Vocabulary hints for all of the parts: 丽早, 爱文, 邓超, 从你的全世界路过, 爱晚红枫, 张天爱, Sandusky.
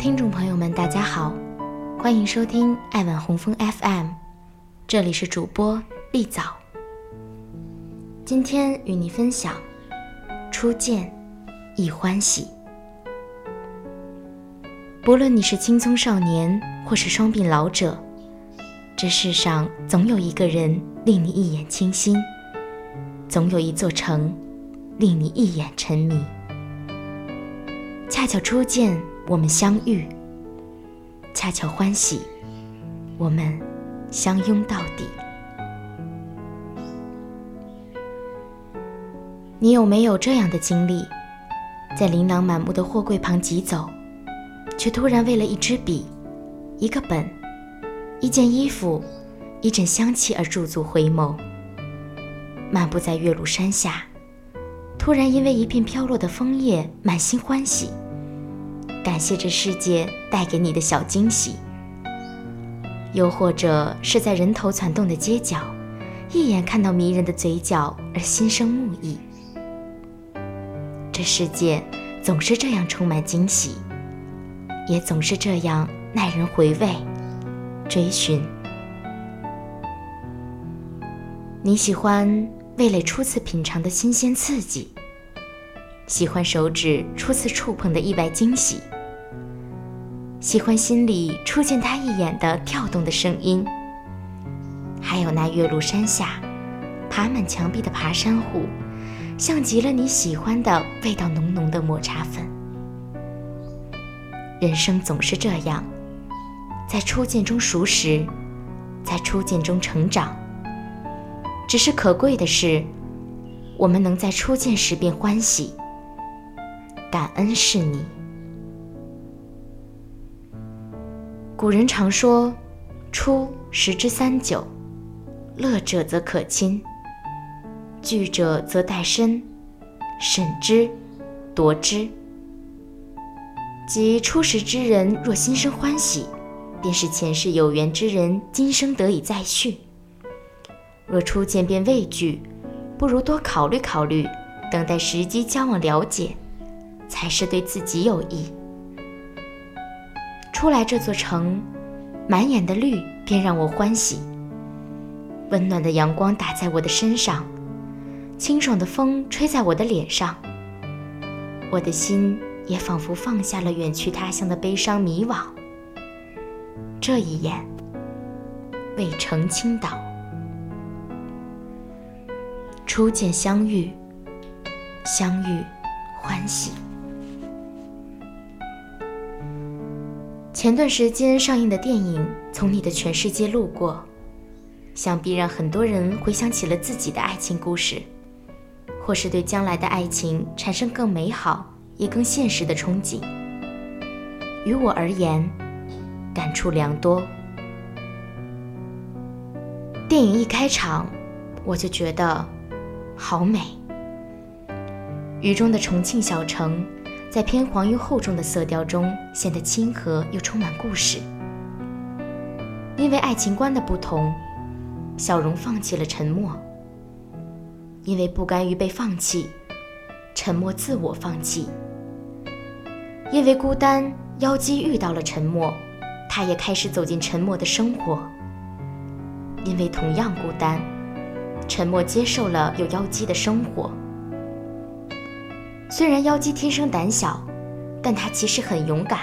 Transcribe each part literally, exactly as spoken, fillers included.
听众朋友们大家好，欢迎收听爱晚红枫 F M， 这里是主播丽早。今天与你分享初见亦欢喜。不论你是青葱少年或是双鬓老者，这世上总有一个人令你一眼倾心，总有一座城令你一眼沉迷。恰巧初见我们相遇，恰巧欢喜我们相拥到底。你有没有这样的经历，在琳琅满目的货柜旁疾走，却突然为了一支笔、一个本、一件衣服、一阵香气而驻足回眸，漫步在岳麓山下，突然因为一片飘落的枫叶满心欢喜，感谢这世界带给你的小惊喜。又或者是在人头攒动的街角，一眼看到迷人的嘴角而心生慕意。这世界总是这样充满惊喜，也总是这样耐人回味追寻。你喜欢味蕾初次品尝的新鲜刺激，喜欢手指初次触碰的意外惊喜，喜欢心里初见他一眼的跳动的声音，还有那岳麓山下爬满墙壁的爬山虎，像极了你喜欢的味道浓浓的抹茶粉。人生总是这样，在初见中熟识，在初见中成长。只是可贵的是，我们能在初见时便欢喜，感恩是你。古人常说，初识之三九，乐者则可亲，惧者则殆身，审之，夺之。即初识之人若心生欢喜，便是前世有缘之人，今生得以再续。若初见便畏惧，不如多考虑考虑，等待时机交往了解，才是对自己有益。出来这座城，满眼的绿便让我欢喜，温暖的阳光打在我的身上，清爽的风吹在我的脸上，我的心也仿佛放下了远去他乡的悲伤迷惘。这一眼，为城倾倒。初见相遇，相遇欢喜。前段时间上映的电影《从你的全世界路过》，想必让很多人回想起了自己的爱情故事，或是对将来的爱情产生更美好也更现实的憧憬。于我而言，感触良多。电影一开场，我就觉得好美。雨中的重庆小城，在偏黄又厚重的色调中显得亲和又充满故事。因为爱情观的不同，小荣放弃了沉默，因为不甘于被放弃，沉默自我放弃，因为孤单，妖姬遇到了沉默，他也开始走进沉默的生活。因为同样孤单，沉默接受了有妖姬的生活。虽然妖姬天生胆小，但她其实很勇敢，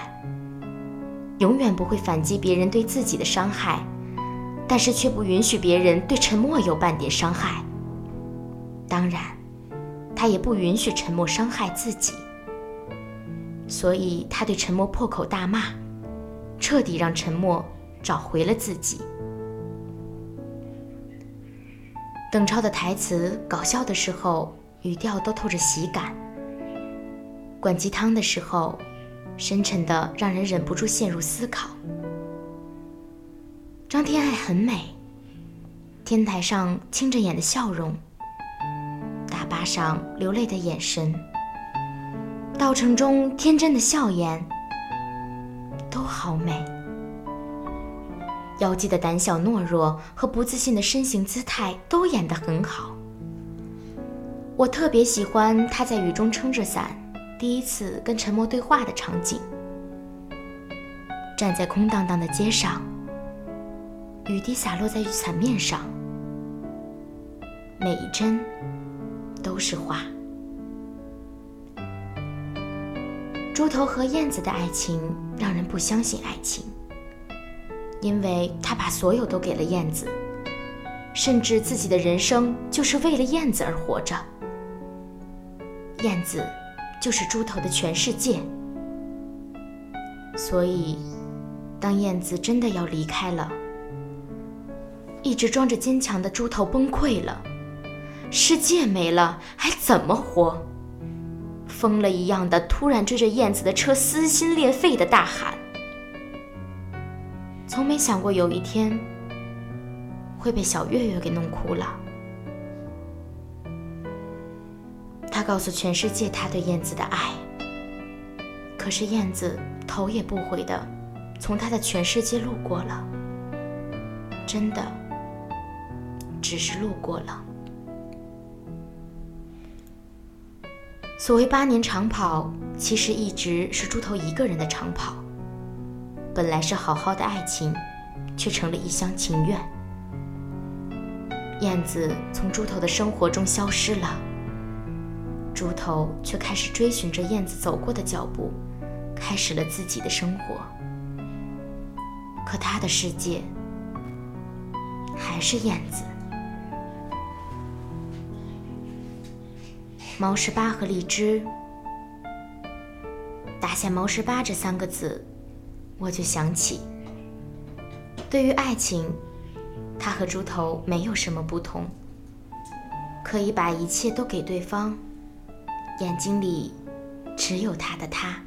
永远不会反击别人对自己的伤害，但是却不允许别人对沉默有半点伤害。当然，她也不允许沉默伤害自己，所以她对沉默破口大骂，彻底让沉默找回了自己。邓超的台词搞笑的时候，语调都透着喜感；灌鸡汤的时候，深沉的让人忍不住陷入思考。张天爱很美，天台上清着眼的笑容，大巴上流泪的眼神，稻城中天真的笑颜，都好美。妖姬的胆小懦弱和不自信的身形姿态都演得很好。我特别喜欢她在雨中撑着伞，第一次跟沉默对话的场景。站在空荡荡的街上，雨滴洒落在伞面上，每一帧都是花。猪头和燕子的爱情让人不相信爱情，因为他把所有都给了燕子，甚至自己的人生就是为了燕子而活着。燕子就是猪头的全世界，所以当燕子真的要离开了，一直装着坚强的猪头崩溃了，世界没了还怎么活，疯了一样的突然追着燕子的车撕心裂肺的大喊。从没想过有一天会被小月月给弄哭了。他告诉全世界他对燕子的爱，可是燕子头也不回的从他的全世界路过了，真的只是路过了。所谓八年长跑，其实一直是猪头一个人的长跑，本来是好好的爱情，却成了一厢情愿。燕子从猪头的生活中消失了，猪头却开始追寻着燕子走过的脚步，开始了自己的生活。可他的世界还是燕子。毛十八和荔枝，打下毛十八这三个字，我就想起，对于爱情，他和猪头没有什么不同，可以把一切都给对方，眼睛里只有他的他。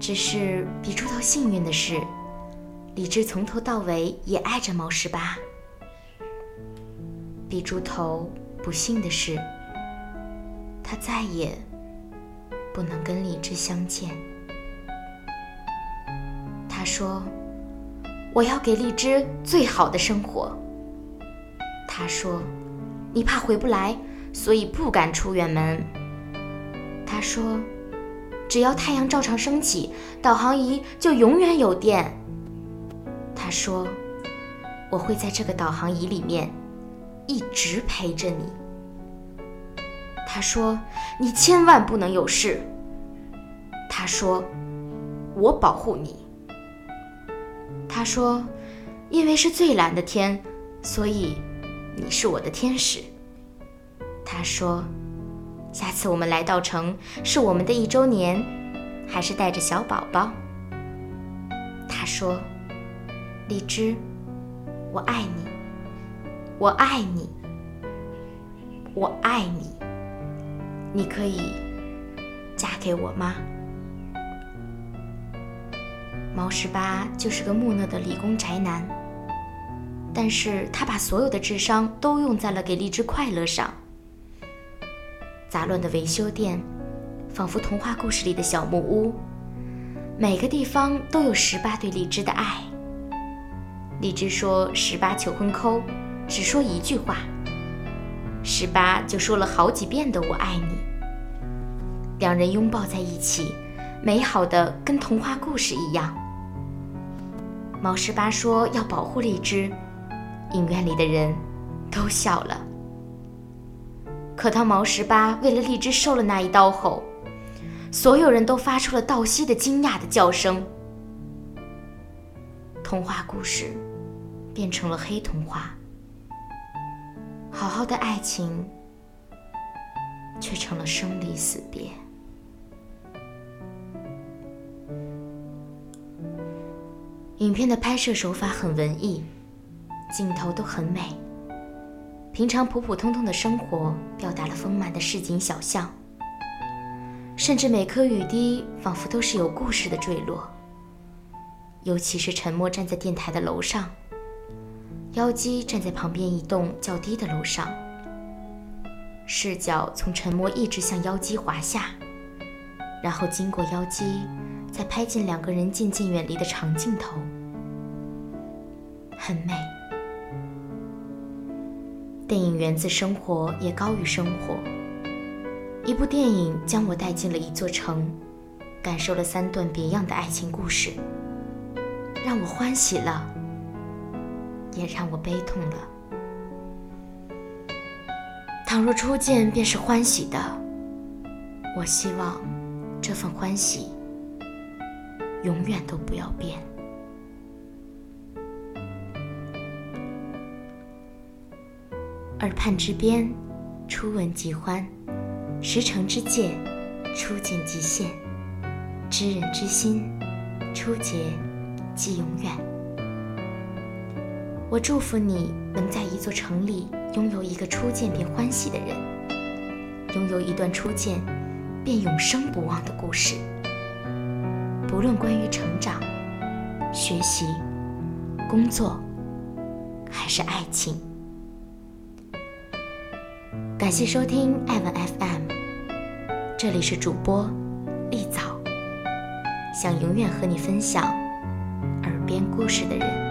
只是比猪头幸运的是，李治从头到尾也爱着毛十八。比猪头不幸的是，他再也不能跟李治相见。他说，我要给荔枝最好的生活。他说，你怕回不来，所以不敢出远门。他说，只要太阳照常升起，导航仪就永远有电。他说，我会在这个导航仪里面一直陪着你。他说，你千万不能有事。他说，我保护你。他说，因为是最蓝的天，所以你是我的天使。他说，下次我们来到城是我们的一周年，还是带着小宝宝。他说，荔枝，我爱你，我爱你，我爱你，你可以嫁给我吗？毛十八就是个木讷的理工宅男，但是他把所有的智商都用在了给荔枝快乐上。杂乱的维修店，仿佛童话故事里的小木屋，每个地方都有十八对荔枝的爱。荔枝说十八求婚抠，只说一句话，十八就说了好几遍的我爱你。两人拥抱在一起，美好的跟童话故事一样。毛十八说要保护荔枝，影院里的人都笑了。可当毛十八为了荔枝受了那一刀后，所有人都发出了倒吸的惊讶的叫声。童话故事变成了黑童话，好好的爱情却成了生离死别。影片的拍摄手法很文艺，镜头都很美，平常普普通通的生活表达了丰满的市井小巷，甚至每颗雨滴仿佛都是有故事的坠落。尤其是沉默站在电台的楼上，妖姬站在旁边一栋较低的楼上，视角从沉默一直向妖姬滑下，然后经过妖姬，再拍进两个人渐渐远离的长镜头，很美。电影源自生活，也高于生活。一部电影将我带进了一座城，感受了三段别样的爱情故事，让我欢喜了，也让我悲痛了。倘若初见便是欢喜的，我希望这份欢喜永远都不要变。耳畔之边，初闻即欢；十成之界，初见即现；知人之心，初结即永远。我祝福你能在一座城里拥有一个初见便欢喜的人，拥有一段初见便永生不忘的故事。不论关于成长、学习、工作，还是爱情。感谢收听爱文 F M， 这里是主播丽早，想永远和你分享耳边故事的人。